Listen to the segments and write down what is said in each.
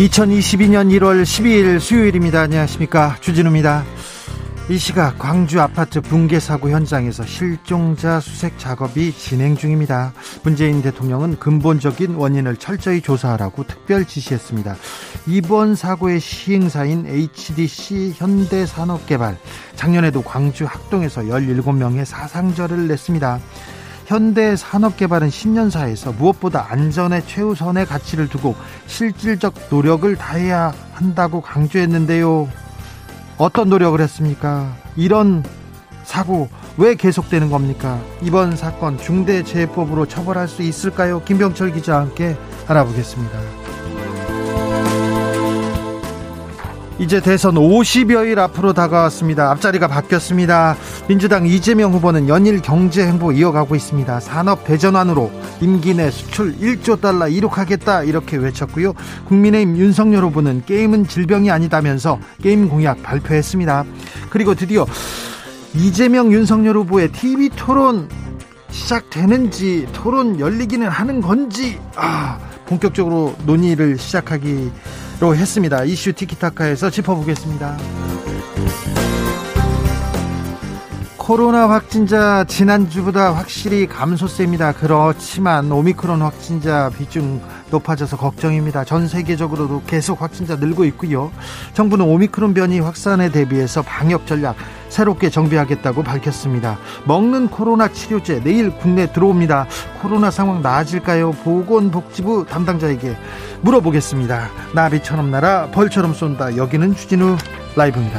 (2022년 1월 12일) 수요일입니다. 안녕하십니까, 주진우입니다. 이 시각 광주 아파트 붕괴 사고 현장에서 실종자 수색 작업이 진행 중입니다. 문재인 대통령은 근본적인 원인을 철저히 조사하라고 특별 지시했습니다. 이번 사고의 시행사인 HDC 현대산업개발, 작년에도 광주 학동에서 17명의 사상자를 냈습니다. 현대산업개발은 신년사에서 무엇보다 안전에 최우선의 가치를 두고 실질적 노력을 다해야 한다고 강조했는데요. 어떤 노력을 했습니까? 이런 사고 왜 계속되는 겁니까? 이번 사건 중대재해법으로 처벌할 수 있을까요? 김병철 기자와 함께 알아보겠습니다. 이제 대선 50여일 앞으로 다가왔습니다. 앞자리가 바뀌었습니다. 민주당 이재명 후보는 연일 경제 행보 이어가고 있습니다. 산업 대전환으로 임기 내 수출 1조 달러 이룩하겠다, 이렇게 외쳤고요. 국민의힘 윤석열 후보는 게임은 질병이 아니다면서 게임 공약 발표했습니다. 그리고 드디어 이재명 윤석열 후보의 TV 토론 시작되는지, 토론 열리기는 하는 건지, 본격적으로 논의를 시작하기 로 했습니다. 이슈 티키타카에서 짚어보겠습니다. 코로나 확진자 지난주보다 확실히 감소세입니다. 그렇지만 오미크론 확진자 비중 높아져서 걱정입니다. 전 세계적으로도 계속 확진자 늘고 있고요. 정부는 오미크론 변이 확산에 대비해서 방역 전략 새롭게 정비하겠다고 밝혔습니다. 먹는 코로나 치료제 내일 국내 들어옵니다. 코로나 상황 나아질까요? 보건복지부 담당자에게 물어보겠습니다. 나비처럼 날아 벌처럼 쏜다. 여기는 주진우 라이브입니다.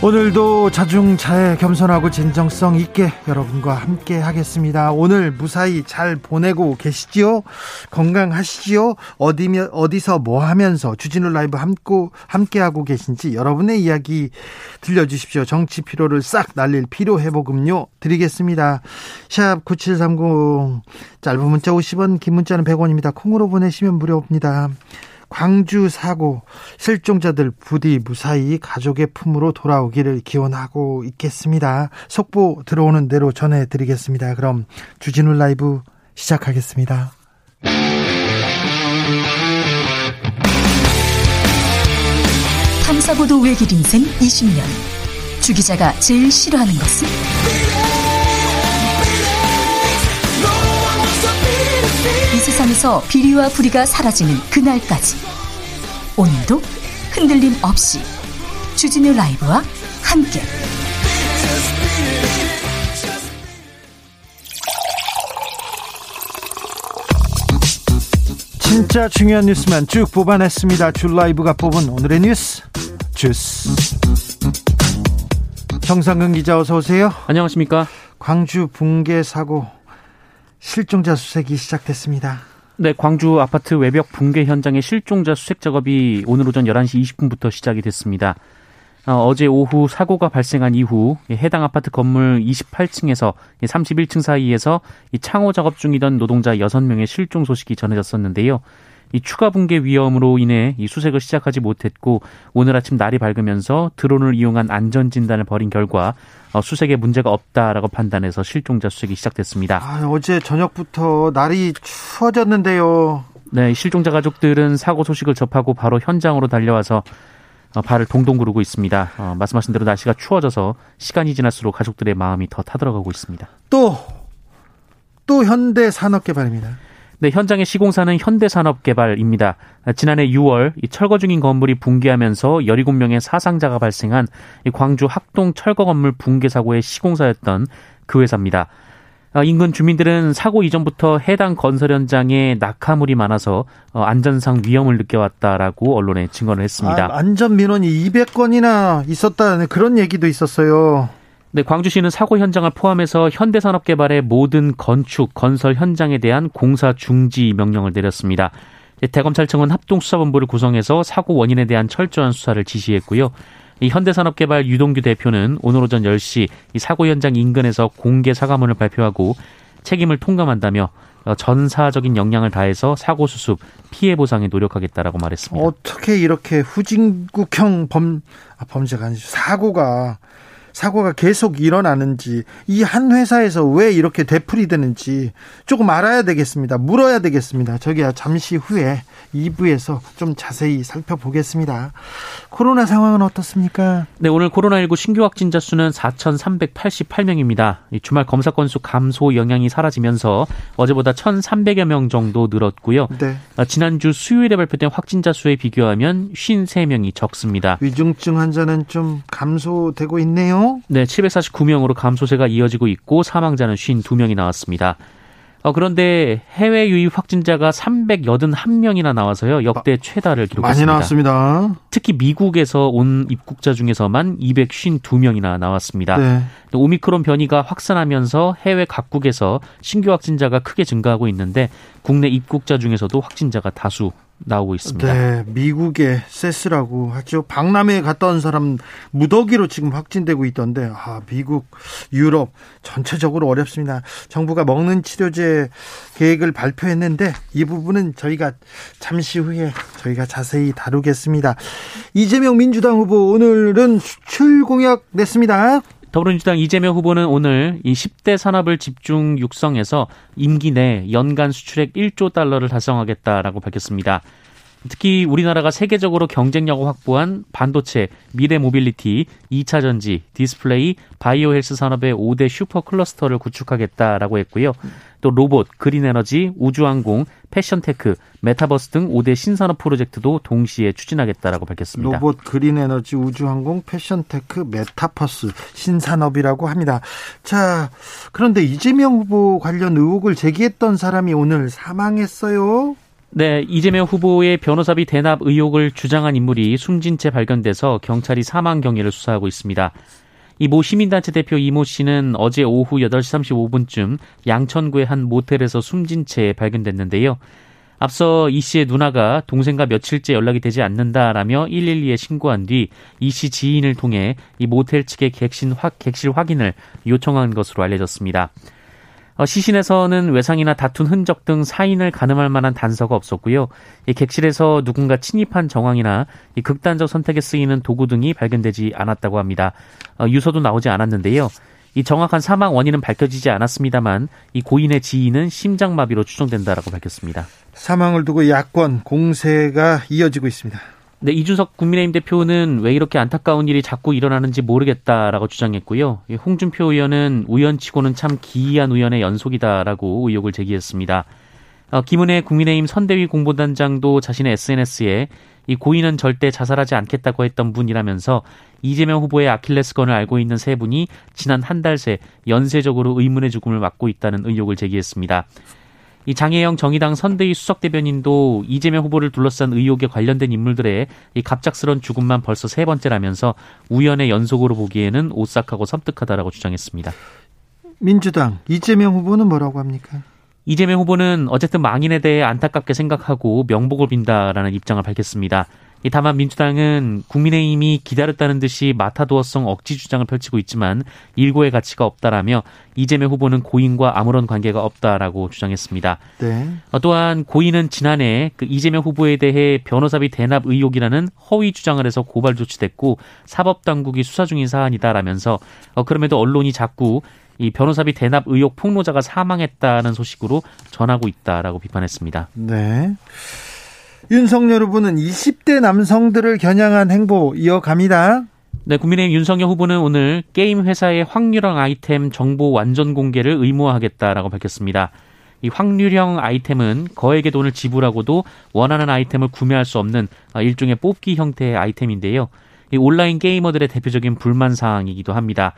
오늘도 자중자애, 겸손하고 진정성 있게 여러분과 함께 하겠습니다. 오늘 무사히 잘 보내고 계시지요? 건강하시지요? 어디서 뭐 하면서 주진우 라이브 함께하고 계신지 여러분의 이야기 들려주십시오. 정치 피로를 싹 날릴 피로회복음료 드리겠습니다. 샵 9730, 짧은 문자 50원, 긴 문자는 100원입니다. 콩으로 보내시면 무료입니다. 광주 사고 실종자들 부디 무사히 가족의 품으로 돌아오기를 기원하고 있겠습니다. 속보 들어오는 대로 전해드리겠습니다. 그럼 주진우 라이브 시작하겠습니다. 탐사보도 외길 인생 20년, 주 기자가 제일 싫어하는 것은? 이 세상에서 비리와 부리가 사라지는 그날까지, 오늘도 흔들림 없이 주진우 라이브와 함께 진짜 중요한 뉴스만 쭉 뽑아냈습니다. 주 라이브가 뽑은 오늘의 뉴스 주스. 정상근 기자 어서 오세요. 안녕하십니까. 광주 붕괴 사고 실종자 수색이 시작됐습니다. 네, 광주 아파트 외벽 붕괴 현장의 실종자 수색 작업이 오늘 오전 11시 20분부터 시작이 됐습니다. 어제 오후 사고가 발생한 이후 해당 아파트 건물 28층에서 31층 사이에서 창호 작업 중이던 노동자 6명의 실종 소식이 전해졌었는데요. 이 추가 붕괴 위험으로 인해 이 수색을 시작하지 못했고, 오늘 아침 날이 밝으면서 드론을 이용한 안전 진단을 벌인 결과 수색에 문제가 없다라고 판단해서 실종자 수색이 시작됐습니다. 어제 저녁부터 날이 추워졌는데요. 네, 실종자 가족들은 사고 소식을 접하고 바로 현장으로 달려와서 발을 동동 구르고 있습니다. 말씀하신 대로 날씨가 추워져서 시간이 지날수록 가족들의 마음이 더 타들어가고 있습니다. 또 현대산업개발입니다. 네, 현장의 시공사는 현대산업개발입니다. 지난해 6월 이 철거 중인 건물이 붕괴하면서 17명의 사상자가 발생한 이 광주 학동 철거 건물 붕괴 사고의 시공사였던 그 회사입니다. 인근 주민들은 사고 이전부터 해당 건설 현장에 낙하물이 많아서 안전상 위험을 느껴왔다라고 언론에 증언을 했습니다. 안전 민원이 200건이나 있었다는 그런 얘기도 있었어요. 네, 광주시는 사고 현장을 포함해서 현대산업개발의 모든 건축, 건설 현장에 대한 공사 중지 명령을 내렸습니다. 대검찰청은 합동수사본부를 구성해서 사고 원인에 대한 철저한 수사를 지시했고요. 이 현대산업개발 유동규 대표는 오늘 오전 10시 이 사고 현장 인근에서 공개 사과문을 발표하고 책임을 통감한다며 전사적인 역량을 다해서 사고 수습, 피해 보상에 노력하겠다라고 말했습니다. 어떻게 이렇게 후진국형 범죄가 아니죠. 사고가 계속 일어나는지, 이 한 회사에서 왜 이렇게 되풀이되는지 조금 알아야 되겠습니다. 물어야 되겠습니다. 저기야, 잠시 후에 2부에서 좀 자세히 살펴보겠습니다. 코로나 상황은 어떻습니까? 네, 오늘 코로나19 신규 확진자 수는 4,388명입니다. 주말 검사 건수 감소 영향이 사라지면서 어제보다 1,300여 명 정도 늘었고요. 네. 지난주 수요일에 발표된 확진자 수에 비교하면 53명이 적습니다. 위중증 환자는 좀 감소되고 있네요. 네, 749명으로 감소세가 이어지고 있고 사망자는 52명이 나왔습니다. 그런데 해외 유입 확진자가 381명이나 나와서요. 역대 최다를 기록했습니다. 많이 나왔습니다. 특히 미국에서 온 입국자 중에서만 252명이나 나왔습니다. 네. 오미크론 변이가 확산하면서 해외 각국에서 신규 확진자가 크게 증가하고 있는데 국내 입국자 중에서도 확진자가 다수 나오고 있습니다. 네, 미국의 세스라고 하죠. 박람회에 갔다 온 사람 무더기로 지금 확진되고 있던데, 미국, 유럽 전체적으로 어렵습니다. 정부가 먹는 치료제 계획을 발표했는데 이 부분은 저희가 잠시 후에 저희가 자세히 다루겠습니다. 이재명 민주당 후보 오늘은 수출 공약 냈습니다. 더불어민주당 이재명 후보는 오늘 이 10대 산업을 집중 육성해서 임기 내 연간 수출액 1조 달러를 달성하겠다라고 밝혔습니다. 특히 우리나라가 세계적으로 경쟁력을 확보한 반도체, 미래 모빌리티, 2차 전지, 디스플레이, 바이오 헬스 산업의 5대 슈퍼 클러스터를 구축하겠다라고 했고요. 또 로봇, 그린 에너지, 우주항공, 패션테크, 메타버스 등 5대 신산업 프로젝트도 동시에 추진하겠다라고 밝혔습니다. 로봇, 그린 에너지, 우주항공, 패션테크, 메타버스 신산업이라고 합니다. 자, 그런데 이재명 후보 관련 의혹을 제기했던 사람이 오늘 사망했어요. 네, 이재명 후보의 변호사비 대납 의혹을 주장한 인물이 숨진 채 발견돼서 경찰이 사망 경위를 수사하고 있습니다. 이 모 시민단체 대표 이모 씨는 어제 오후 8시 35분쯤 양천구의 한 모텔에서 숨진 채 발견됐는데요. 앞서 이 씨의 누나가 동생과 며칠째 연락이 되지 않는다라며 112에 신고한 뒤 이 씨 지인을 통해 이 모텔 측의 객실 확인을 요청한 것으로 알려졌습니다. 시신에서는 외상이나 다툰 흔적 등 사인을 가늠할 만한 단서가 없었고요. 객실에서 누군가 침입한 정황이나 극단적 선택에 쓰이는 도구 등이 발견되지 않았다고 합니다. 유서도 나오지 않았는데요. 이 정확한 사망 원인은 밝혀지지 않았습니다만 이 고인의 지인은 심장마비로 추정된다라고 밝혔습니다. 사망을 두고 야권 공세가 이어지고 있습니다. 네, 이준석 국민의힘 대표는 왜 이렇게 안타까운 일이 자꾸 일어나는지 모르겠다라고 주장했고요. 홍준표 의원은 우연치고는 참 기이한 우연의 연속이다라고 의혹을 제기했습니다. 김은혜 국민의힘 선대위 공보단장도 자신의 SNS에 이 고인은 절대 자살하지 않겠다고 했던 분이라면서 이재명 후보의 아킬레스건을 앓고 있는 세 분이 지난 한 달 새 연쇄적으로 의문의 죽음을 맞고 있다는 의혹을 제기했습니다. 이 장혜영 정의당 선대위 수석대변인도 이재명 후보를 둘러싼 의혹에 관련된 인물들의 이 갑작스런 죽음만 벌써 세 번째라면서 우연의 연속으로 보기에는 오싹하고 섬뜩하다라고 주장했습니다. 민주당 이재명 후보는 뭐라고 합니까? 이재명 후보는 어쨌든 망인에 대해 안타깝게 생각하고 명복을 빈다라는 입장을 밝혔습니다. 다만 민주당은 국민의힘이 기다렸다는 듯이 마타도어성 억지 주장을 펼치고 있지만 일고의 가치가 없다라며 이재명 후보는 고인과 아무런 관계가 없다라고 주장했습니다. 네. 또한 고인은 지난해 이재명 후보에 대해 변호사비 대납 의혹이라는 허위 주장을 해서 고발 조치됐고 사법당국이 수사 중인 사안이다라면서 그럼에도 언론이 자꾸 이 변호사비 대납 의혹 폭로자가 사망했다는 소식으로 전하고 있다라고 비판했습니다. 네. 윤석열 후보는 20대 남성들을 겨냥한 행보 이어갑니다. 네, 국민의힘 윤석열 후보는 오늘 게임 회사의 확률형 아이템 정보 완전 공개를 의무화하겠다라고 밝혔습니다. 이 확률형 아이템은 거액의 돈을 지불하고도 원하는 아이템을 구매할 수 없는 일종의 뽑기 형태의 아이템인데요. 이 온라인 게이머들의 대표적인 불만 사항이기도 합니다.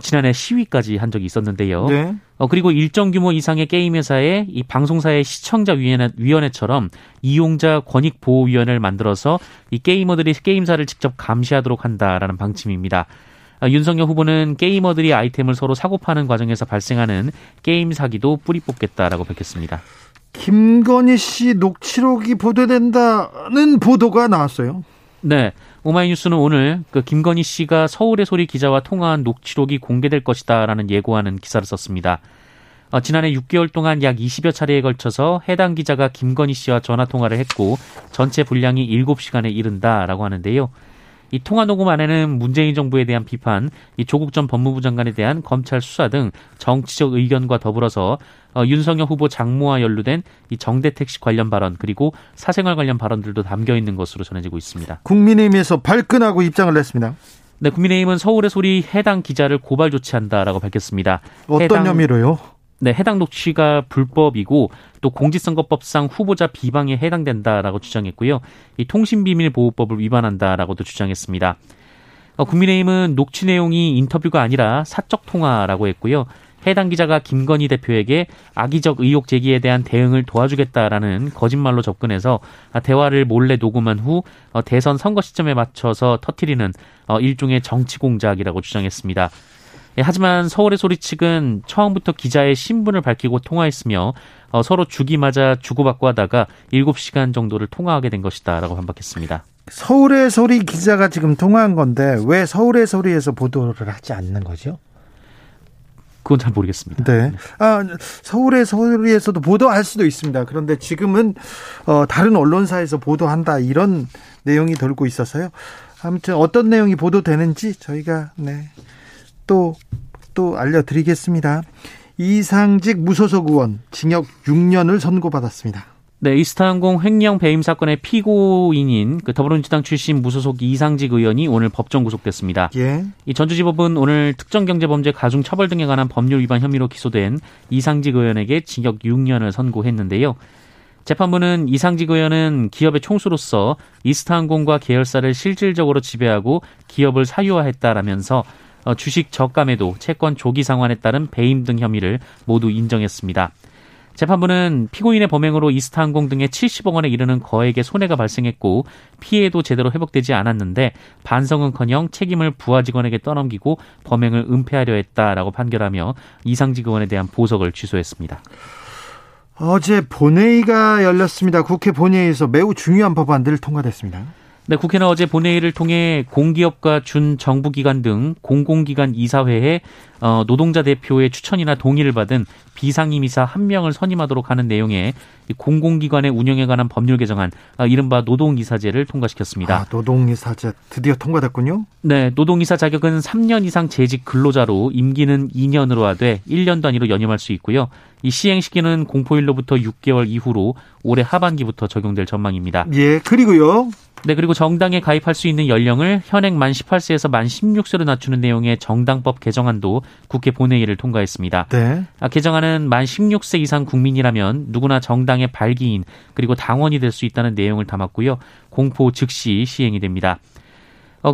지난해 시위까지 한 적이 있었는데요. 네. 그리고 일정 규모 이상의 게임 회사에 이 방송사의 시청자위원회처럼 이용자 권익보호위원회를 만들어서 이 게이머들이 게임사를 직접 감시하도록 한다라는 방침입니다. 윤석열 후보는 게이머들이 아이템을 서로 사고 파는 과정에서 발생하는 게임 사기도 뿌리 뽑겠다라고 밝혔습니다. 김건희 씨 녹취록이 보도된다는 보도가 나왔어요. 네. 오마이뉴스는 오늘 김건희 씨가 서울의 소리 기자와 통화한 녹취록이 공개될 것이다라는 예고하는 기사를 썼습니다. 지난해 6개월 동안 약 20여 차례에 걸쳐서 해당 기자가 김건희 씨와 전화통화를 했고 전체 분량이 7시간에 이른다라고 하는데요. 이 통화 녹음 안에는 문재인 정부에 대한 비판, 이 조국 전 법무부 장관에 대한 검찰 수사 등 정치적 의견과 더불어서 윤석열 후보 장모와 연루된 이 정대택 씨 관련 발언 그리고 사생활 관련 발언들도 담겨 있는 것으로 전해지고 있습니다. 국민의힘에서 발끈하고 입장을 냈습니다. 네, 국민의힘은 서울의 소리 해당 기자를 고발 조치한다라고 밝혔습니다. 어떤 혐의로요? 네, 해당 녹취가 불법이고 또 공직선거법상 후보자 비방에 해당된다라고 주장했고요. 이 통신비밀보호법을 위반한다라고도 주장했습니다. 국민의힘은 녹취 내용이 인터뷰가 아니라 사적 통화라고 했고요. 해당 기자가 김건희 대표에게 악의적 의혹 제기에 대한 대응을 도와주겠다라는 거짓말로 접근해서 대화를 몰래 녹음한 후 대선 선거 시점에 맞춰서 터뜨리는 일종의 정치 공작이라고 주장했습니다. 하지만 서울의 소리 측은 처음부터 기자의 신분을 밝히고 통화했으며 서로 주기마다 주고받고 하다가 7시간 정도를 통화하게 된 것이다라고 반박했습니다. 서울의 소리 기자가 지금 통화한 건데 왜 서울의 소리에서 보도를 하지 않는 거죠? 그건 잘 모르겠습니다. 네. 서울의 소리에서도 보도할 수도 있습니다. 그런데 지금은 다른 언론사에서 보도한다 이런 내용이 돌고 있어서요. 아무튼 어떤 내용이 보도되는지 저희가 네. 또 알려드리겠습니다. 이상직 무소속 의원 징역 6년을 선고받았습니다. 네, 이스타항공 횡령 배임 사건의 피고인인 더불어민주당 출신 무소속 이상직 의원이 오늘 법정 구속됐습니다. 예. 이 전주지법은 오늘 특정경제범죄 가중처벌 등에 관한 법률 위반 혐의로 기소된 이상직 의원에게 징역 6년을 선고했는데요. 재판부는 이상직 의원은 기업의 총수로서 이스타항공과 계열사를 실질적으로 지배하고 기업을 사유화했다라면서 주식 저가매도, 채권 조기 상환에 따른 배임 등 혐의를 모두 인정했습니다. 재판부는 피고인의 범행으로 이스타항공 등의 70억 원에 이르는 거액의 손해가 발생했고 피해도 제대로 회복되지 않았는데 반성은커녕 책임을 부하 직원에게 떠넘기고 범행을 은폐하려 했다라고 판결하며 이상직 의원에 대한 보석을 취소했습니다. 어제 본회의가 열렸습니다. 국회 본회의에서 매우 중요한 법안들 통과됐습니다. 네, 국회는 어제 본회의를 통해 공기업과 준정부기관 등 공공기관 이사회에 노동자 대표의 추천이나 동의를 받은 비상임이사 1명을 선임하도록 하는 내용의 공공기관의 운영에 관한 법률 개정안, 이른바 노동이사제를 통과시켰습니다. 노동이사제 드디어 통과됐군요. 네, 노동이사 자격은 3년 이상 재직 근로자로 임기는 2년으로 하되 1년 단위로 연임할 수 있고요. 이 시행 시기는 공포일로부터 6개월 이후로 올해 하반기부터 적용될 전망입니다. 예, 그리고요. 네, 그리고 정당에 가입할 수 있는 연령을 현행 만 18세에서 만 16세로 낮추는 내용의 정당법 개정안도 국회 본회의를 통과했습니다. 네. 개정안은 만 16세 이상 국민이라면 누구나 정당의 발기인 그리고 당원이 될 수 있다는 내용을 담았고요. 공포 즉시 시행이 됩니다.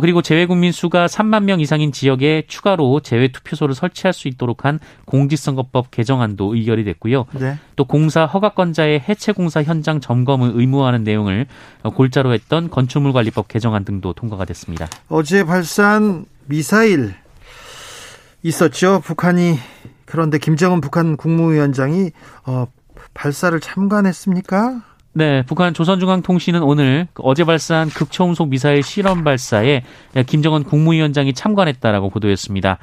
그리고 재외국민 수가 3만 명 이상인 지역에 추가로 재외투표소를 설치할 수 있도록 한 공직선거법 개정안도 의결이 됐고요. 네. 또 공사 허가권자의 해체공사 현장 점검을 의무화하는 내용을 골자로 했던 건축물관리법 개정안 등도 통과가 됐습니다. 어제 발사한 미사일 있었죠. 북한이. 그런데 김정은 북한 국무위원장이 발사를 참관했습니까? 네, 북한 조선중앙통신은 오늘 어제 발사한 극초음속 미사일 실험 발사에 김정은 국무위원장이 참관했다라고 보도했습니다.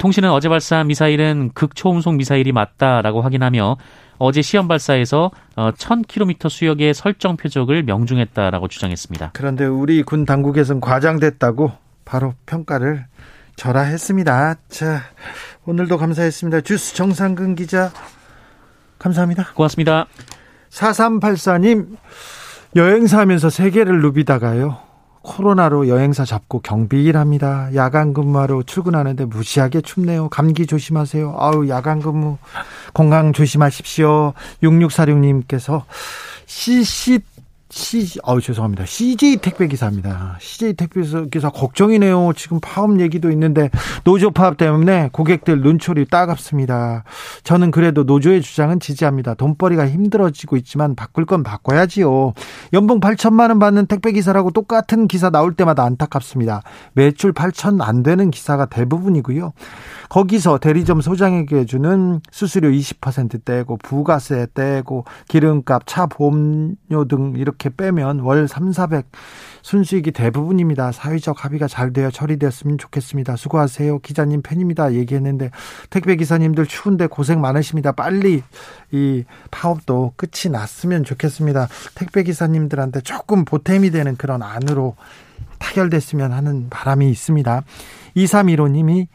통신은 어제 발사한 미사일은 극초음속 미사일이 맞다라고 확인하며 어제 시험 발사에서 1000km 수역의 설정 표적을 명중했다라고 주장했습니다. 그런데 우리 군 당국에서는 과장됐다고 바로 평가를 절하했습니다. 자, 오늘도 감사했습니다. 주스 정상근 기자 감사합니다. 고맙습니다. 4384님 여행사 하면서 세계를 누비다가요 코로나로 여행사 잡고 경비 일합니다. 야간 근무하러 출근하는데 무시하게 춥네요. 감기 조심하세요. 아우, 야간 근무 건강 조심하십시오. 6646님께서 죄송합니다. CJ 택배 기사입니다. CJ 택배 기사 걱정이네요. 지금 파업 얘기도 있는데 노조 파업 때문에 고객들 눈초리 따갑습니다. 저는 그래도 노조의 주장은 지지합니다. 돈벌이가 힘들어지고 있지만 바꿀 건 바꿔야지요. 연봉 8천만 원 받는 택배 기사라고 똑같은 기사 나올 때마다 안타깝습니다. 매출 8천 안 되는 기사가 대부분이고요. 거기서 대리점 소장에게 주는 수수료 20% 떼고 부가세 떼고 기름값, 차 보험료 등 이렇게 빼면 월 3,400 순수익이 대부분입니다. 사회적 합의가 잘 되어 처리됐으면 좋겠습니다. 수고하세요. 기자님 팬입니다. 얘기했는데 택배 기사님들 추운데 고생 많으십니다. 빨리 이 파업도 끝이 났으면 좋겠습니다. 택배 기사님들한테 조금 보탬이 되는 그런 안으로 타결됐으면 하는 바람이 있습니다. 2315님이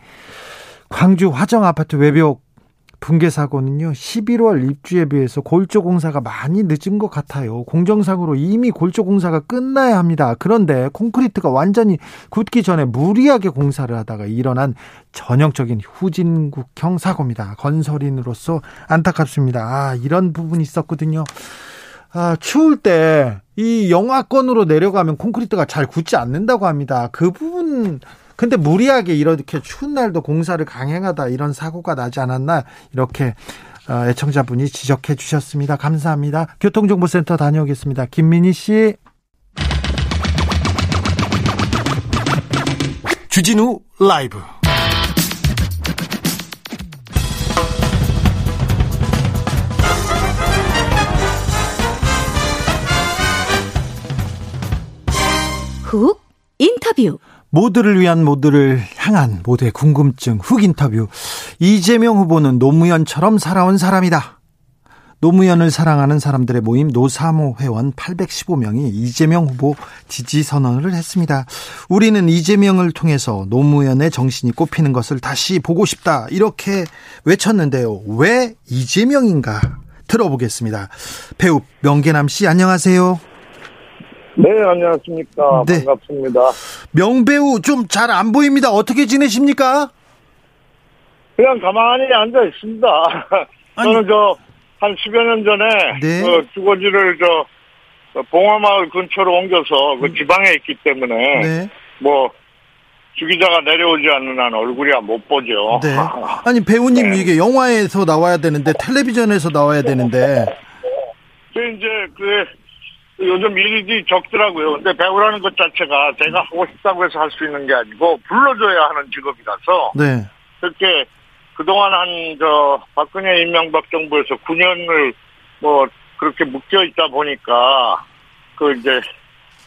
광주 화정 아파트 외벽 붕괴 사고는요 11월 입주에 비해서 골조 공사가 많이 늦은 것 같아요. 공정상으로 이미 골조 공사가 끝나야 합니다. 그런데 콘크리트가 완전히 굳기 전에 무리하게 공사를 하다가 일어난 전형적인 후진국형 사고입니다. 건설인으로서 안타깝습니다. 이런 부분이 있었거든요. 추울 때 이 영하권으로 내려가면 콘크리트가 잘 굳지 않는다고 합니다. 그 부분 근데 무리하게 이렇게 추운 날도 공사를 강행하다 이런 사고가 나지 않았나 이렇게 애청자분이 지적해 주셨습니다. 감사합니다. 교통정보센터 다녀오겠습니다. 김민희 씨. 주진우 라이브. 훅 인터뷰. 모두를 위한 모두를 향한 모두의 궁금증 훅 인터뷰. 이재명 후보는 노무현처럼 살아온 사람이다. 노무현을 사랑하는 사람들의 모임 노사모 회원 815명이 이재명 후보 지지 선언을 했습니다. 우리는 이재명을 통해서 노무현의 정신이 꼽히는 것을 다시 보고 싶다 이렇게 외쳤는데요. 왜 이재명인가 들어보겠습니다. 배우 명계남 씨 안녕하세요. 네, 안녕하십니까. 네. 반갑습니다. 명배우 좀 잘 안 보입니다. 어떻게 지내십니까? 그냥 가만히 앉아 있습니다. 아니, 저는 한 10여 년 전에 네. 그 주거지를 봉화마을 근처로 옮겨서 그 지방에 있기 때문에 네. 뭐 주기자가 내려오지 않는 한 얼굴이 못 보죠. 네. 아니, 배우님 네. 이게 영화에서 나와야 되는데 텔레비전에서 나와야 되는데. 이제 요즘 일이 적더라고요. 근데 배우라는 것 자체가 제가 하고 싶다고 해서 할 수 있는 게 아니고 불러줘야 하는 직업이라서 네. 그렇게 그동안 박근혜 이명박 정부에서 9년을 그렇게 묶여 있다 보니까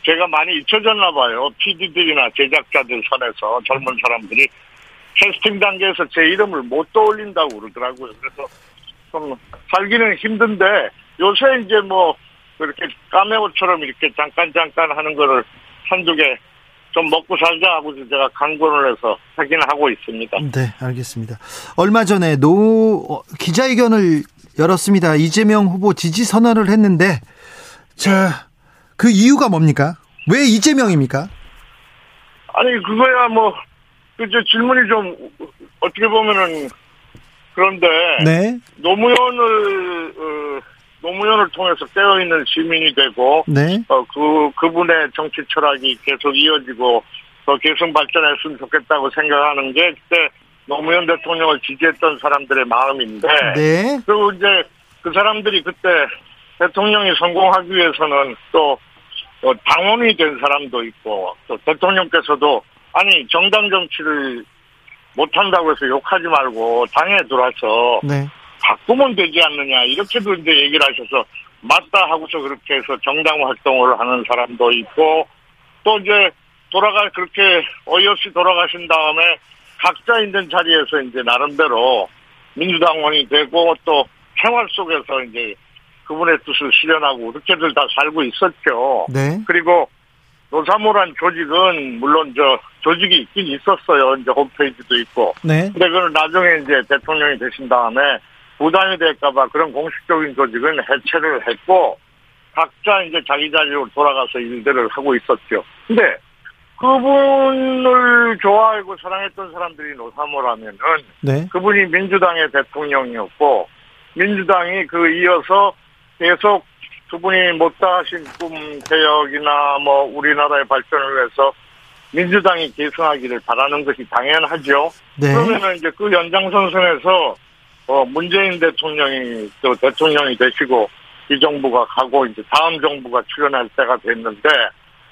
제가 많이 잊혀졌나 봐요. PD들이나 제작자들 선에서 젊은 사람들이 캐스팅 단계에서 제 이름을 못 떠올린다고 그러더라고요. 그래서 좀 살기는 힘든데 요새 이제 그렇게 까메오처럼 이렇게 잠깐 하는 거를 한두 개 좀 먹고 살자 하고 제가 강권을 해서 하긴 하고 있습니다. 네, 알겠습니다. 얼마 전에 기자회견을 열었습니다. 이재명 후보 지지 선언을 했는데 자, 그 이유가 뭡니까? 왜 이재명입니까? 아니, 그거야 질문이 좀 어떻게 보면은 그런데 네. 노무현을 통해서 깨어있는 시민이 되고 네. 그분의 정치 철학이 계속 이어지고 계속 발전했으면 좋겠다고 생각하는 게 그때 노무현 대통령을 지지했던 사람들의 마음인데 네. 그리고 이제 그 사람들이 그때 대통령이 성공하기 위해서는 또 당원이 된 사람도 있고 또 대통령께서도 아니 정당 정치를 못한다고 해서 욕하지 말고 당에 들어와서 네. 바꾸면 되지 않느냐 이렇게도 이제 얘기를 하셔서 맞다 하고서 그렇게 해서 정당 활동을 하는 사람도 있고 또 이제 그렇게 어이없이 돌아가신 다음에 각자 있는 자리에서 이제 나름대로 민주당원이 되고 또 생활 속에서 이제 그분의 뜻을 실현하고 그렇게들 다 살고 있었죠. 네. 그리고 노사모란 조직은 물론 조직이 있긴 있었어요. 이제 홈페이지도 있고. 네. 근데 그걸 나중에 이제 대통령이 되신 다음에 부담이 될까봐 그런 공식적인 조직은 해체를 했고, 각자 이제 자기 자리로 돌아가서 일들을 하고 있었죠. 근데 그분을 좋아하고 사랑했던 사람들이 노사모라면은, 네. 그분이 민주당의 대통령이었고, 민주당이 이어서 계속 두 분이 못다하신 꿈 개혁이나 뭐 우리나라의 발전을 위해서 민주당이 계승하기를 바라는 것이 당연하죠. 네. 그러면은 이제 그 연장선상에서 문재인 대통령이 또 대통령이 되시고 이 정부가 가고 이제 다음 정부가 출연할 때가 됐는데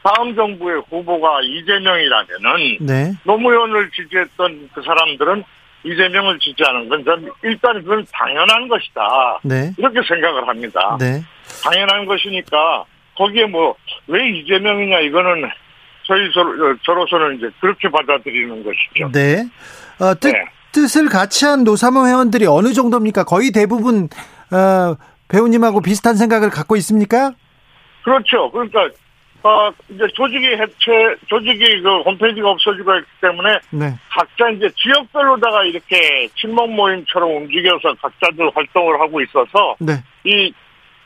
다음 정부의 후보가 이재명이라면은 네. 노무현을 지지했던 그 사람들은 이재명을 지지하는 건 전 일단 그건 당연한 것이다. 네. 이렇게 생각을 합니다. 네. 당연한 것이니까 거기에 뭐 왜 이재명이냐 이거는 저로서는 이제 그렇게 받아들이는 것이죠. 네. 뜻을 같이 한 노사모 회원들이 어느 정도입니까? 거의 대부분 배우님하고 비슷한 생각을 갖고 있습니까? 그렇죠. 그러니까 이제 조직이 그 홈페이지가 없어지고 했기 때문에 네. 각자 이제 지역별로다가 이렇게 친목 모임처럼 움직여서 각자들 활동을 하고 있어서 네. 이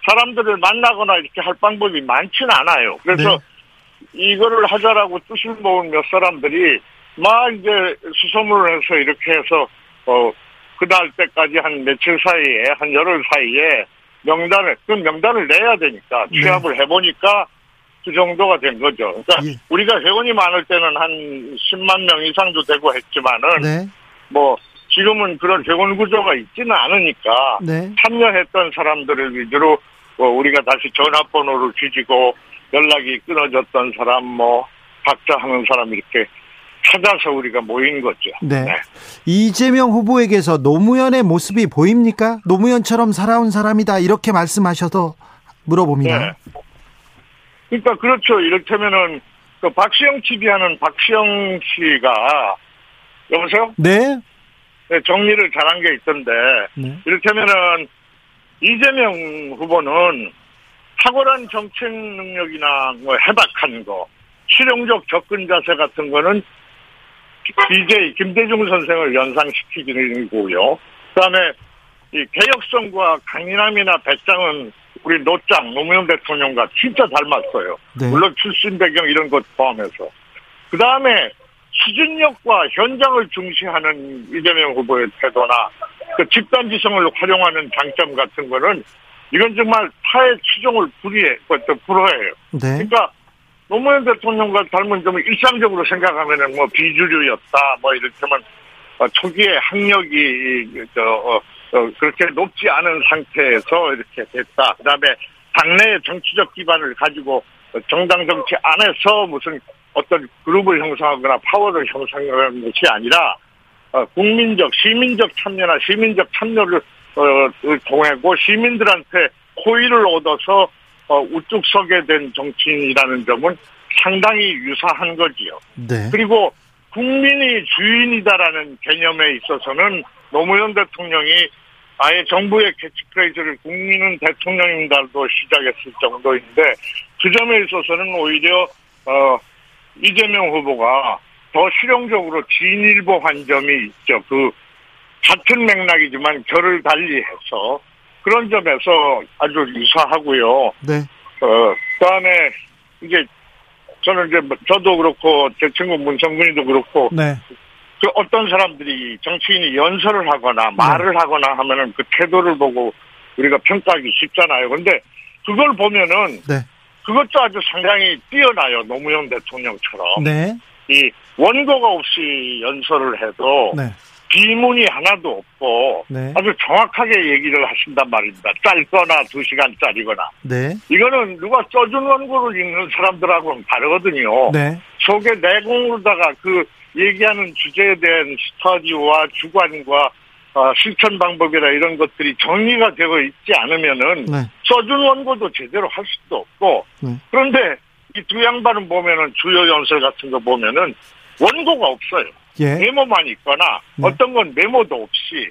사람들을 만나거나 이렇게 할 방법이 많지는 않아요. 그래서 네. 이거를 하자라고 뜻을 모은 몇 사람들이 막 이제 수소문을 해서 이렇게 해서 그날 때까지 한 며칠 사이에 한 열흘 사이에 명단을 내야 되니까 취합을 네. 해보니까. 그 정도가 된 거죠. 그러니까 예. 우리가 회원이 많을 때는 한 10만 명 이상도 되고 했지만은 네. 뭐 지금은 그런 회원 구조가 있지는 않으니까 네. 참여했던 사람들을 위주로 뭐 우리가 다시 전화번호를 뒤지고 연락이 끊어졌던 사람 뭐 각자 하는 사람 이렇게 찾아서 우리가 모인 거죠. 네. 네. 이재명 후보에게서 노무현의 모습이 보입니까? 노무현처럼 살아온 사람이다 이렇게 말씀하셔서 물어봅니다. 네. 그러니까 그렇죠. 이를테면은 그 박시영 TV 하는 박시영 씨가 여보세요? 네. 네 정리를 잘한 게 있던데 네. 이를테면은 이재명 후보는 탁월한 정책 능력이나 뭐 해박한 거, 실용적 접근 자세 같은 거는 BJ 김대중 선생을 연상시키는 거고요. 그다음에 이 개혁성과 강인함이나 배짱은 우리 노무현 대통령과 진짜 닮았어요. 네. 물론 출신 배경 이런 것 포함해서. 그 다음에 추진력과 현장을 중시하는 이재명 후보의 태도나 그 집단지성을 활용하는 장점 같은 거는 이건 정말 타의 추종을 불허해요. 네. 그러니까 노무현 대통령과 닮은 점을 일상적으로 생각하면은 뭐 비주류였다, 뭐 이를테면 초기에 학력이 그렇게 높지 않은 상태에서 이렇게 됐다. 그다음에 당내의 정치적 기반을 가지고 정당 정치 안에서 무슨 어떤 그룹을 형성하거나 파워를 형성하는 것이 아니라 국민적, 시민적 참여나 시민적 참여를 통하고 시민들한테 호의를 얻어서 우뚝 서게 된 정치인이라는 점은 상당히 유사한 거지요. 네. 그리고 국민이 주인이다라는 개념에 있어서는 노무현 대통령이 아예 정부의 캐치프레이즈를 국민은 대통령입니다로 시작했을 정도인데 그 점에 있어서는 오히려 이재명 후보가 더 실용적으로 진일보한 점이 있죠. 그 같은 맥락이지만 결을 달리해서 그런 점에서 아주 유사하고요. 네. 그다음에 이제 저는 이제 저도 그렇고 제 친구 문성근이도 그렇고. 네. 그 어떤 사람들이 정치인이 연설을 하거나 말을 하거나 하면은 그 태도를 보고 우리가 평가하기 쉽잖아요. 근데 그걸 보면은 네. 그것도 아주 상당히 뛰어나요. 노무현 대통령처럼. 네. 이 원고가 없이 연설을 해도 네. 비문이 하나도 없고 네. 아주 정확하게 얘기를 하신단 말입니다. 짧거나 2시간짜리거나. 네. 이거는 누가 써준 원고를 읽는 사람들하고는 다르거든요. 네. 속에 내공으로다가 그 얘기하는 주제에 대한 스터디와 주관과 실천 방법이나 이런 것들이 정리가 되어 있지 않으면은 네. 써준 원고도 제대로 할 수도 없고 네. 그런데 이 두 양반은 보면은 주요 연설 같은 거 보면은 원고가 없어요. 예. 메모만 있거나 네. 어떤 건 메모도 없이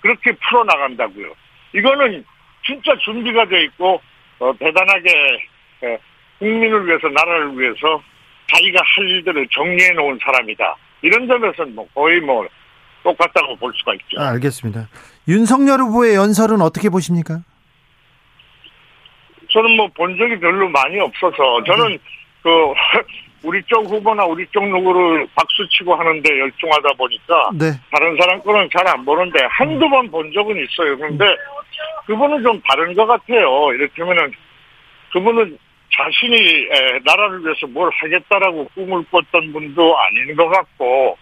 그렇게 풀어 나간다고요. 이거는 진짜 준비가 돼 있고 대단하게 국민을 위해서 나라를 위해서. 자기가 할 일들을 정리해 놓은 사람이다. 이런 점에서는 뭐 거의 뭐 똑같다고 볼 수가 있죠. 아, 알겠습니다. 윤석열 후보의 연설은 어떻게 보십니까? 저는 뭐 본 적이 별로 많이 없어서 저는 우리 쪽 후보나 우리 쪽 누구를 박수치고 하는데 열중하다 보니까 네. 다른 사람 거는 잘 안 보는데 한두 번 본 적은 있어요. 그런데 그분은 좀 다른 것 같아요. 이를테면은 그분은 자신이 나라를 위해서 뭘 하겠다라고 꿈을 꿨던 분도 아닌 것 같고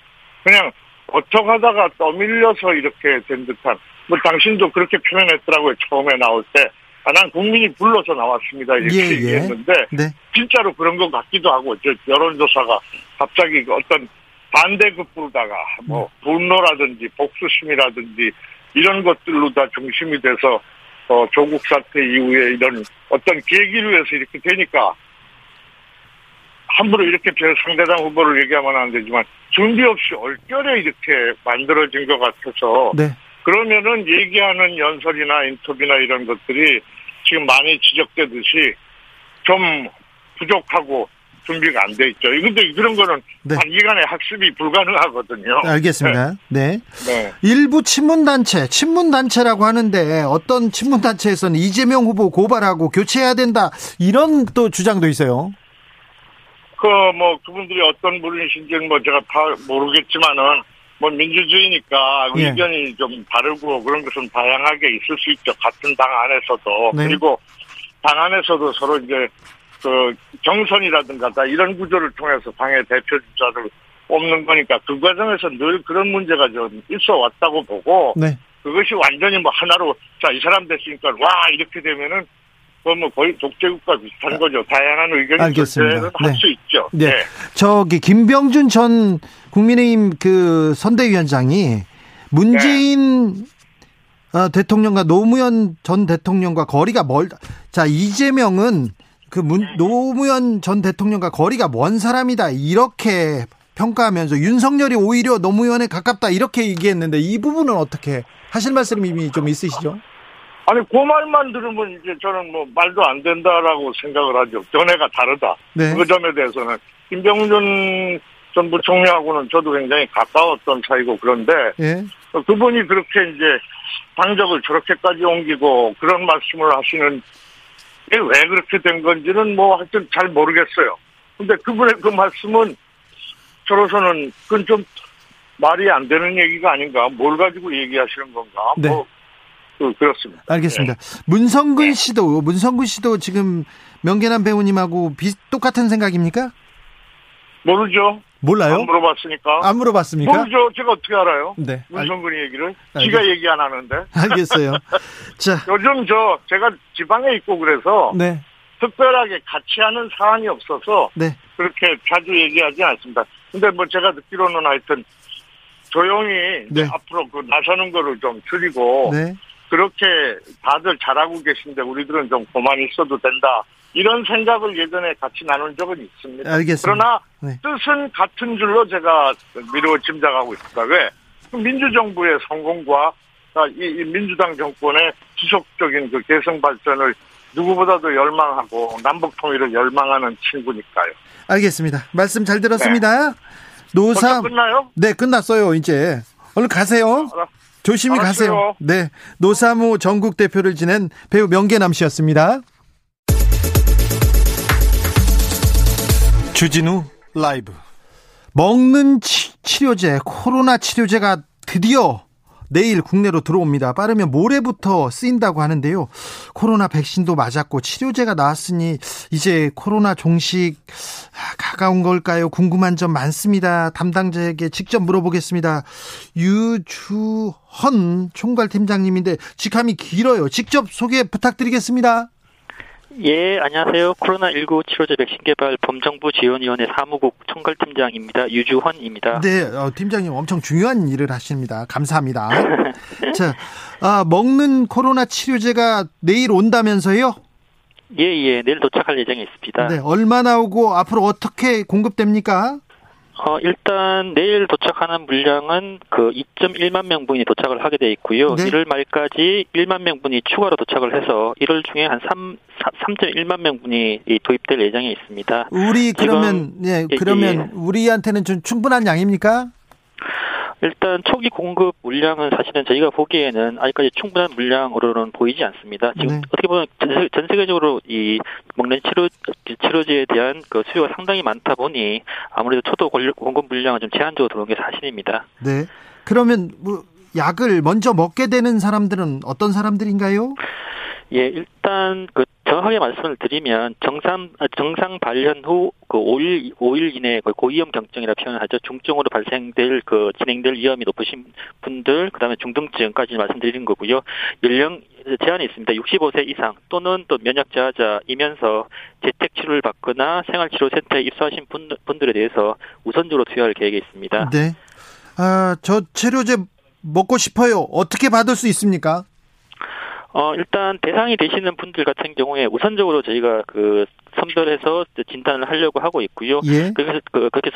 그냥 거쳐가다가 떠밀려서 이렇게 된 듯한, 뭐 당신도 그렇게 표현했더라고요. 처음에 나올 때. 난 국민이 불러서 나왔습니다. 이렇게 얘기했는데 네. 진짜로 그런 것 같기도 하고 여론조사가 갑자기 어떤 반대급부다가 뭐 분노라든지 복수심이라든지 이런 것들로 다 중심이 돼서 조국 사태 이후에 이런 어떤 계기를 위해서 이렇게 되니까 함부로 이렇게 상대당 후보를 얘기하면 안 되지만 준비 없이 얼결에 이렇게 만들어진 것 같아서 네. 그러면은 얘기하는 연설이나 인터뷰나 이런 것들이 지금 많이 지적되듯이 좀 부족하고 준비가 안 돼 있죠. 그런데 그런 거는 네. 단기간에 학습이 불가능하거든요. 알겠습니다. 네. 네. 일부 친문단체라고 하는데 어떤 친문단체에서는 이재명 후보 고발하고 교체해야 된다 이런 또 주장도 있어요. 그분들이 어떤 분이신지는 제가 다 모르겠지만은 민주주의니까 예. 의견이 좀 다르고 그런 것은 다양하게 있을 수 있죠. 같은 당 안에서도. 네. 그리고 당 안에서도 서로 이제 경선이라든가 다 이런 구조를 통해서 당의 대표주자를 뽑는 거니까 그 과정에서 늘 그런 문제가 좀 있어 왔다고 보고 네. 그것이 완전히 하나로 자, 이 사람 됐으니까 와 이렇게 되면은 거의 독재국가 비슷한 거죠. 다양한 의견이 존재는 할 수 네. 있죠. 네. 네. 김병준 전 국민의힘 선대위원장이 문재인 대통령과 노무현 전 대통령과 거리가 멀다. 자, 이재명은 노무현 전 대통령과 거리가 먼 사람이다. 이렇게 평가하면서 윤석열이 오히려 노무현에 가깝다. 이렇게 얘기했는데 이 부분은 어떻게 하실 말씀이 좀 있으시죠? 아니, 그 말만 들으면 이제 저는 말도 안 된다라고 생각을 하죠. 견해가 다르다. 네. 그 점에 대해서는. 김병준 전 부총리하고는 저도 굉장히 가까웠던 사이고 그런데. 네. 그분이 그렇게 이제 당적을 저렇게까지 옮기고 그런 말씀을 하시는 게 왜 그렇게 된 건지는 하여튼 잘 모르겠어요. 근데 그분의 그 말씀은 저로서는 그건 좀 말이 안 되는 얘기가 아닌가. 뭘 가지고 얘기하시는 건가. 네. 그렇습니다. 알겠습니다. 네. 문성근 씨도 지금 명계남 배우님하고 똑같은 생각입니까? 모르죠. 몰라요? 안 물어봤습니까? 모르죠. 제가 어떻게 알아요? 네. 문성근이 얘기를. 지가 얘기 안 하는데. 알겠어요. 자. 요즘 제가 지방에 있고 그래서. 네. 특별하게 같이 하는 사안이 없어서. 네. 그렇게 자주 얘기하지 않습니다. 근데 제가 듣기로는 하여튼 조용히. 네. 앞으로 나서는 거를 좀 줄이고. 네. 그렇게 다들 잘하고 계신데 우리들은 좀 고만 있어도 된다. 이런 생각을 예전에 같이 나눈 적은 있습니다. 알겠습니다. 그러나 네. 뜻은 같은 줄로 제가 미루어 짐작하고 있습니다. 왜? 민주정부의 성공과 이 민주당 정권의 지속적인 개성 발전을 누구보다도 열망하고 남북통일을 열망하는 친구니까요. 알겠습니다. 말씀 잘 들었습니다. 네. 벌써 끝나요? 네, 끝났어요. 이제 얼른 가세요. 조심히 가세요. 네, 노사모 전국 대표를 지낸 배우 명계남 씨였습니다. 주진우 라이브. 먹는 치료제, 코로나 치료제가 드디어 내일 국내로 들어옵니다. 빠르면 모레부터 쓰인다고 하는데요. 코로나 백신도 맞았고 치료제가 나왔으니 이제 코로나 종식 가까운 걸까요? 궁금한 점 많습니다. 담당자에게 직접 물어보겠습니다. 유주헌 총괄팀장님인데 직함이 길어요. 직접 소개 부탁드리겠습니다. 예, 안녕하세요. 코로나19 치료제 백신 개발 범정부 지원위원회 사무국 총괄팀장입니다. 유주헌입니다. 네, 팀장님 엄청 중요한 일을 하십니다. 감사합니다. 자, 먹는 코로나 치료제가 내일 온다면서요? 예, 내일 도착할 예정이 있습니다. 네, 얼마나 오고 앞으로 어떻게 공급됩니까? 일단 내일 도착하는 물량은 2.1만 명분이 도착을 하게 돼 있고요. 네. 1월 말까지 1만 명분이 추가로 도착을 해서 1월 중에 한 3.1만 명분이 도입될 예정이 있습니다. 그러면 우리한테는 좀 충분한 양입니까? 일단 초기 공급 물량은 사실은 저희가 보기에는 아직까지 충분한 물량으로는 보이지 않습니다. 지금 네. 어떻게 보면 전 세계적으로 이 먹는 치료제에 대한 수요가 상당히 많다 보니 아무래도 초도 공급 물량은 좀 제한적으로 들어온 게 사실입니다. 네. 그러면 약을 먼저 먹게 되는 사람들은 어떤 사람들인가요? 예, 일단 정확하게 말씀을 드리면 정상 발현 후 그 5일 이내에 고위험 경증이라 표현을 하죠. 중증으로 발생될 그 진행될 위험이 높으신 분들, 그다음에 중등증까지 말씀드리는 거고요. 연령 제한이 있습니다. 65세 이상 또는 또 면역 저하자이면서 재택 치료를 받거나 생활치료센터에 입소하신 분들에 대해서 우선적으로 투여할 계획이 있습니다. 네. 아, 저 치료제 먹고 싶어요. 어떻게 받을 수 있습니까? 일단 대상이 되시는 분들 같은 경우에 우선적으로 저희가 그 선별해서 진단을 하려고 하고 있고요. 예. 그래서 그렇게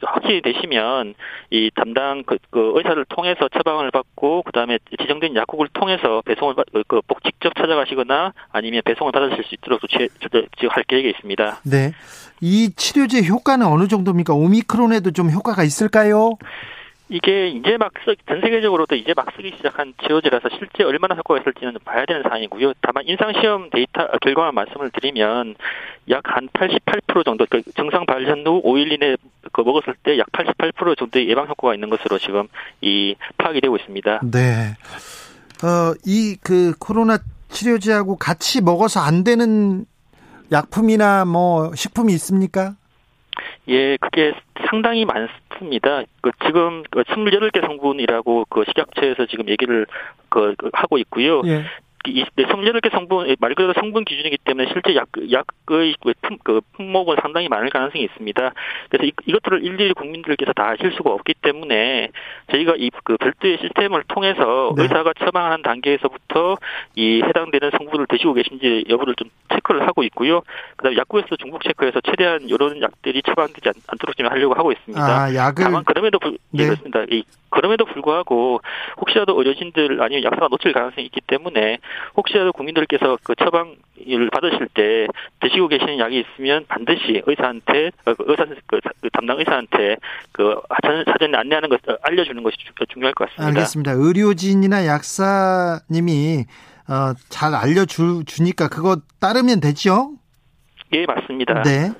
확실히 되시면 이 담당 그 의사를 통해서 처방을 받고 그다음에 지정된 약국을 통해서 배송을 그 직접 찾아가시거나 아니면 배송을 받으실 수 있도록 할 계획이 있습니다. 네. 이 치료제 효과는 어느 정도입니까? 오미크론에도 좀 효과가 있을까요? 이게 이제 막 전 세계적으로도 이제 막 쓰기 시작한 치료제라서 실제 얼마나 효과가 있을지는 봐야 되는 사항이고요. 다만 임상시험 데이터 결과만 말씀을 드리면 약 한 88% 정도, 그러니까 정상 발현 후 5일 이내 먹었을 때 약 88% 정도의 예방 효과가 있는 것으로 지금 이 파악이 되고 있습니다. 네. 이 그 코로나 치료제하고 같이 먹어서 안 되는 약품이나 뭐 식품이 있습니까? 예, 그게 상당히 많습니다. 지금 28개 성분이라고 그 식약처에서 지금 얘기를 하고 있고요. 예. 28개 성분, 말 그대로 성분 기준이기 때문에 실제 약의 품목은 상당히 많을 가능성이 있습니다. 그래서 이것들을 일일이 국민들께서 다 아실 수가 없기 때문에 저희가 이 그 별도의 시스템을 통해서 네. 의사가 처방하는 단계에서부터 이 해당되는 성분을 드시고 계신지 여부를 좀 체크를 하고 있고요. 그다음에 약국에서 중복 체크해서 최대한 이런 약들이 처방되지 않도록 좀 하려고 하고 있습니다. 아, 약을. 다만 네. 그렇습니다. 그럼에도 불구하고 혹시라도 의료진들 아니면 약사가 놓칠 가능성이 있기 때문에 혹시라도 국민들께서 그 처방을 받으실 때 드시고 계시는 약이 있으면 반드시 담당 의사한테 그 사전에 안내하는 것 알려주는 것이 중요할 것 같습니다. 알겠습니다. 의료진이나 약사님이 잘 알려주니까 그거 따르면 되죠? 예, 맞습니다. 네.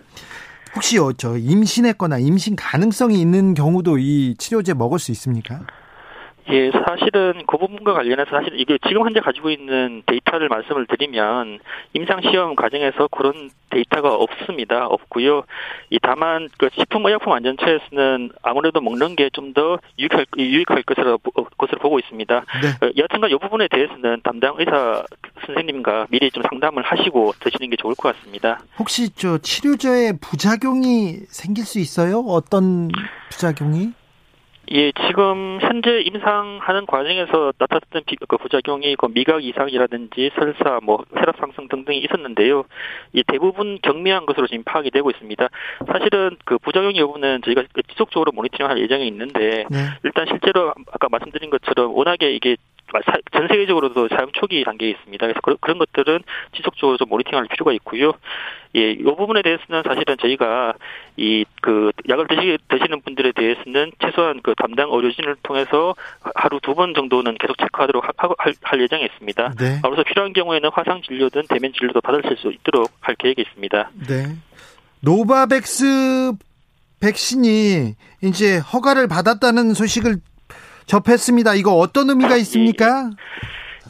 혹시 저 임신했거나 임신 가능성이 있는 경우도 이 치료제 먹을 수 있습니까? 예, 사실은 그 부분과 관련해서 사실 이게 지금 현재 가지고 있는 데이터를 말씀을 드리면 임상시험 과정에서 그런 데이터가 없습니다. 없고요. 다만 그 식품의약품안전처에서는 아무래도 먹는 게 좀 더 유익할 것으로 보고 있습니다. 네. 여튼간 이 부분에 대해서는 담당 의사 선생님과 미리 좀 상담을 하시고 드시는 게 좋을 것 같습니다. 혹시 저 치료제의 부작용이 생길 수 있어요? 어떤 부작용이? 예, 지금 현재 임상하는 과정에서 나타났던 부작용이 미각 이상이라든지 설사, 혈압 상승 등등이 있었는데요. 이 대부분 경미한 것으로 지금 파악이 되고 있습니다. 사실은 그 부작용 여부는 저희가 지속적으로 모니터링할 예정이 있는데 네. 일단 실제로 아까 말씀드린 것처럼 워낙에 이게 전 세계적으로도 사용 초기 단계에 있습니다. 그래서 그런 것들은 지속적으로 좀 모니터링할 필요가 있고요. 예, 이 부분에 대해서는 사실은 저희가 약을 드시는 분들에 대해서는 최소한 그 담당 의료진을 통해서 하루 2번 정도는 계속 체크하도록 할 예정이 있습니다. 네. 그래서 필요한 경우에는 화상 진료든 대면 진료도 받으실 수 있도록 할 계획이 있습니다. 네. 노바백스 백신이 이제 허가를 받았다는 소식을 접했습니다. 이거 어떤 의미가 있습니까?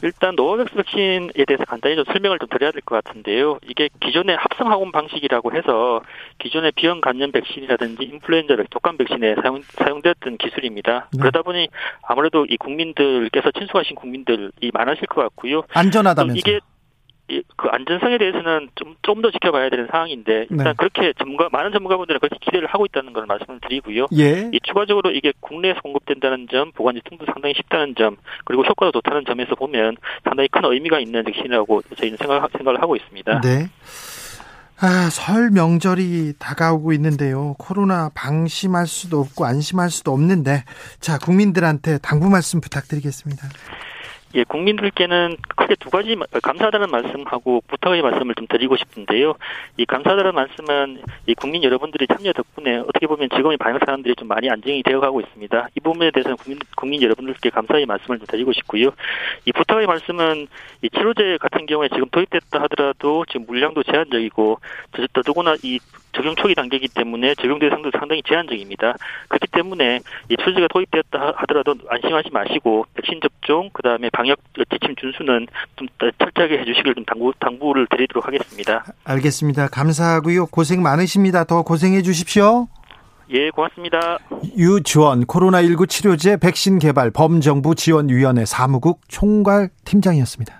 일단 노바백스 백신에 대해서 간단히 좀 설명을 좀 드려야 될 것 같은데요. 이게 기존의 합성학원 방식이라고 해서 기존의 비형 간염 백신이라든지 인플루엔자 독감 백신에 사용되었던 기술입니다. 네. 그러다 보니 아무래도 이 국민들께서 친숙하신 국민들이 많으실 것 같고요. 안전하다면서요? 이게 그 안전성에 대해서는 좀 더 지켜봐야 되는 상황인데 일단 네. 그렇게 많은 전문가분들은 그렇게 기대를 하고 있다는 걸 말씀을 드리고요. 예. 추가적으로 이게 국내에서 공급된다는 점, 보관 유통도 상당히 쉽다는 점, 그리고 효과도 좋다는 점에서 보면 상당히 큰 의미가 있는 백신이라고 저희는 생각을 하고 있습니다. 네. 아, 설 명절이 다가오고 있는데요. 코로나 방심할 수도 없고 안심할 수도 없는데 자 국민들한테 당부 말씀 부탁드리겠습니다. 예, 국민들께는 크게 두 가지 감사하다는 말씀하고 부탁의 말씀을 좀 드리고 싶은데요. 이 감사하다는 말씀은 이 국민 여러분들의 참여 덕분에 어떻게 보면 지금의 방역 사람들이 좀 많이 안정이 되어가고 있습니다. 이 부분에 대해서는 국민 여러분들께 감사의 말씀을 좀 드리고 싶고요. 이 부탁의 말씀은 이 치료제 같은 경우에 지금 도입됐다 하더라도 지금 물량도 제한적이고 더더구나 이 적용 초기 단계이기 때문에 적용 대상도 상당히 제한적입니다. 그렇기 때문에 이 표제가 도입되었다 하더라도 안심하지 마시고 백신 접종 그다음에 방역 지침 준수는 좀 철저하게 해주시길 좀 당부를 드리도록 하겠습니다. 알겠습니다. 감사하고요. 고생 많으십니다. 더 고생해 주십시오. 예, 고맙습니다. 유주원 코로나19 치료제 백신 개발 범정부 지원위원회 사무국 총괄팀장이었습니다.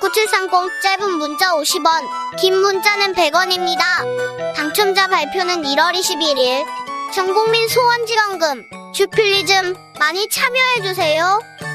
샵9730 짧은 문자 50원, 긴 문자는 100원입니다. 당첨자 발표는 1월 21일 전국민 소원지원금 슈퓰리즘 많이 참여해주세요.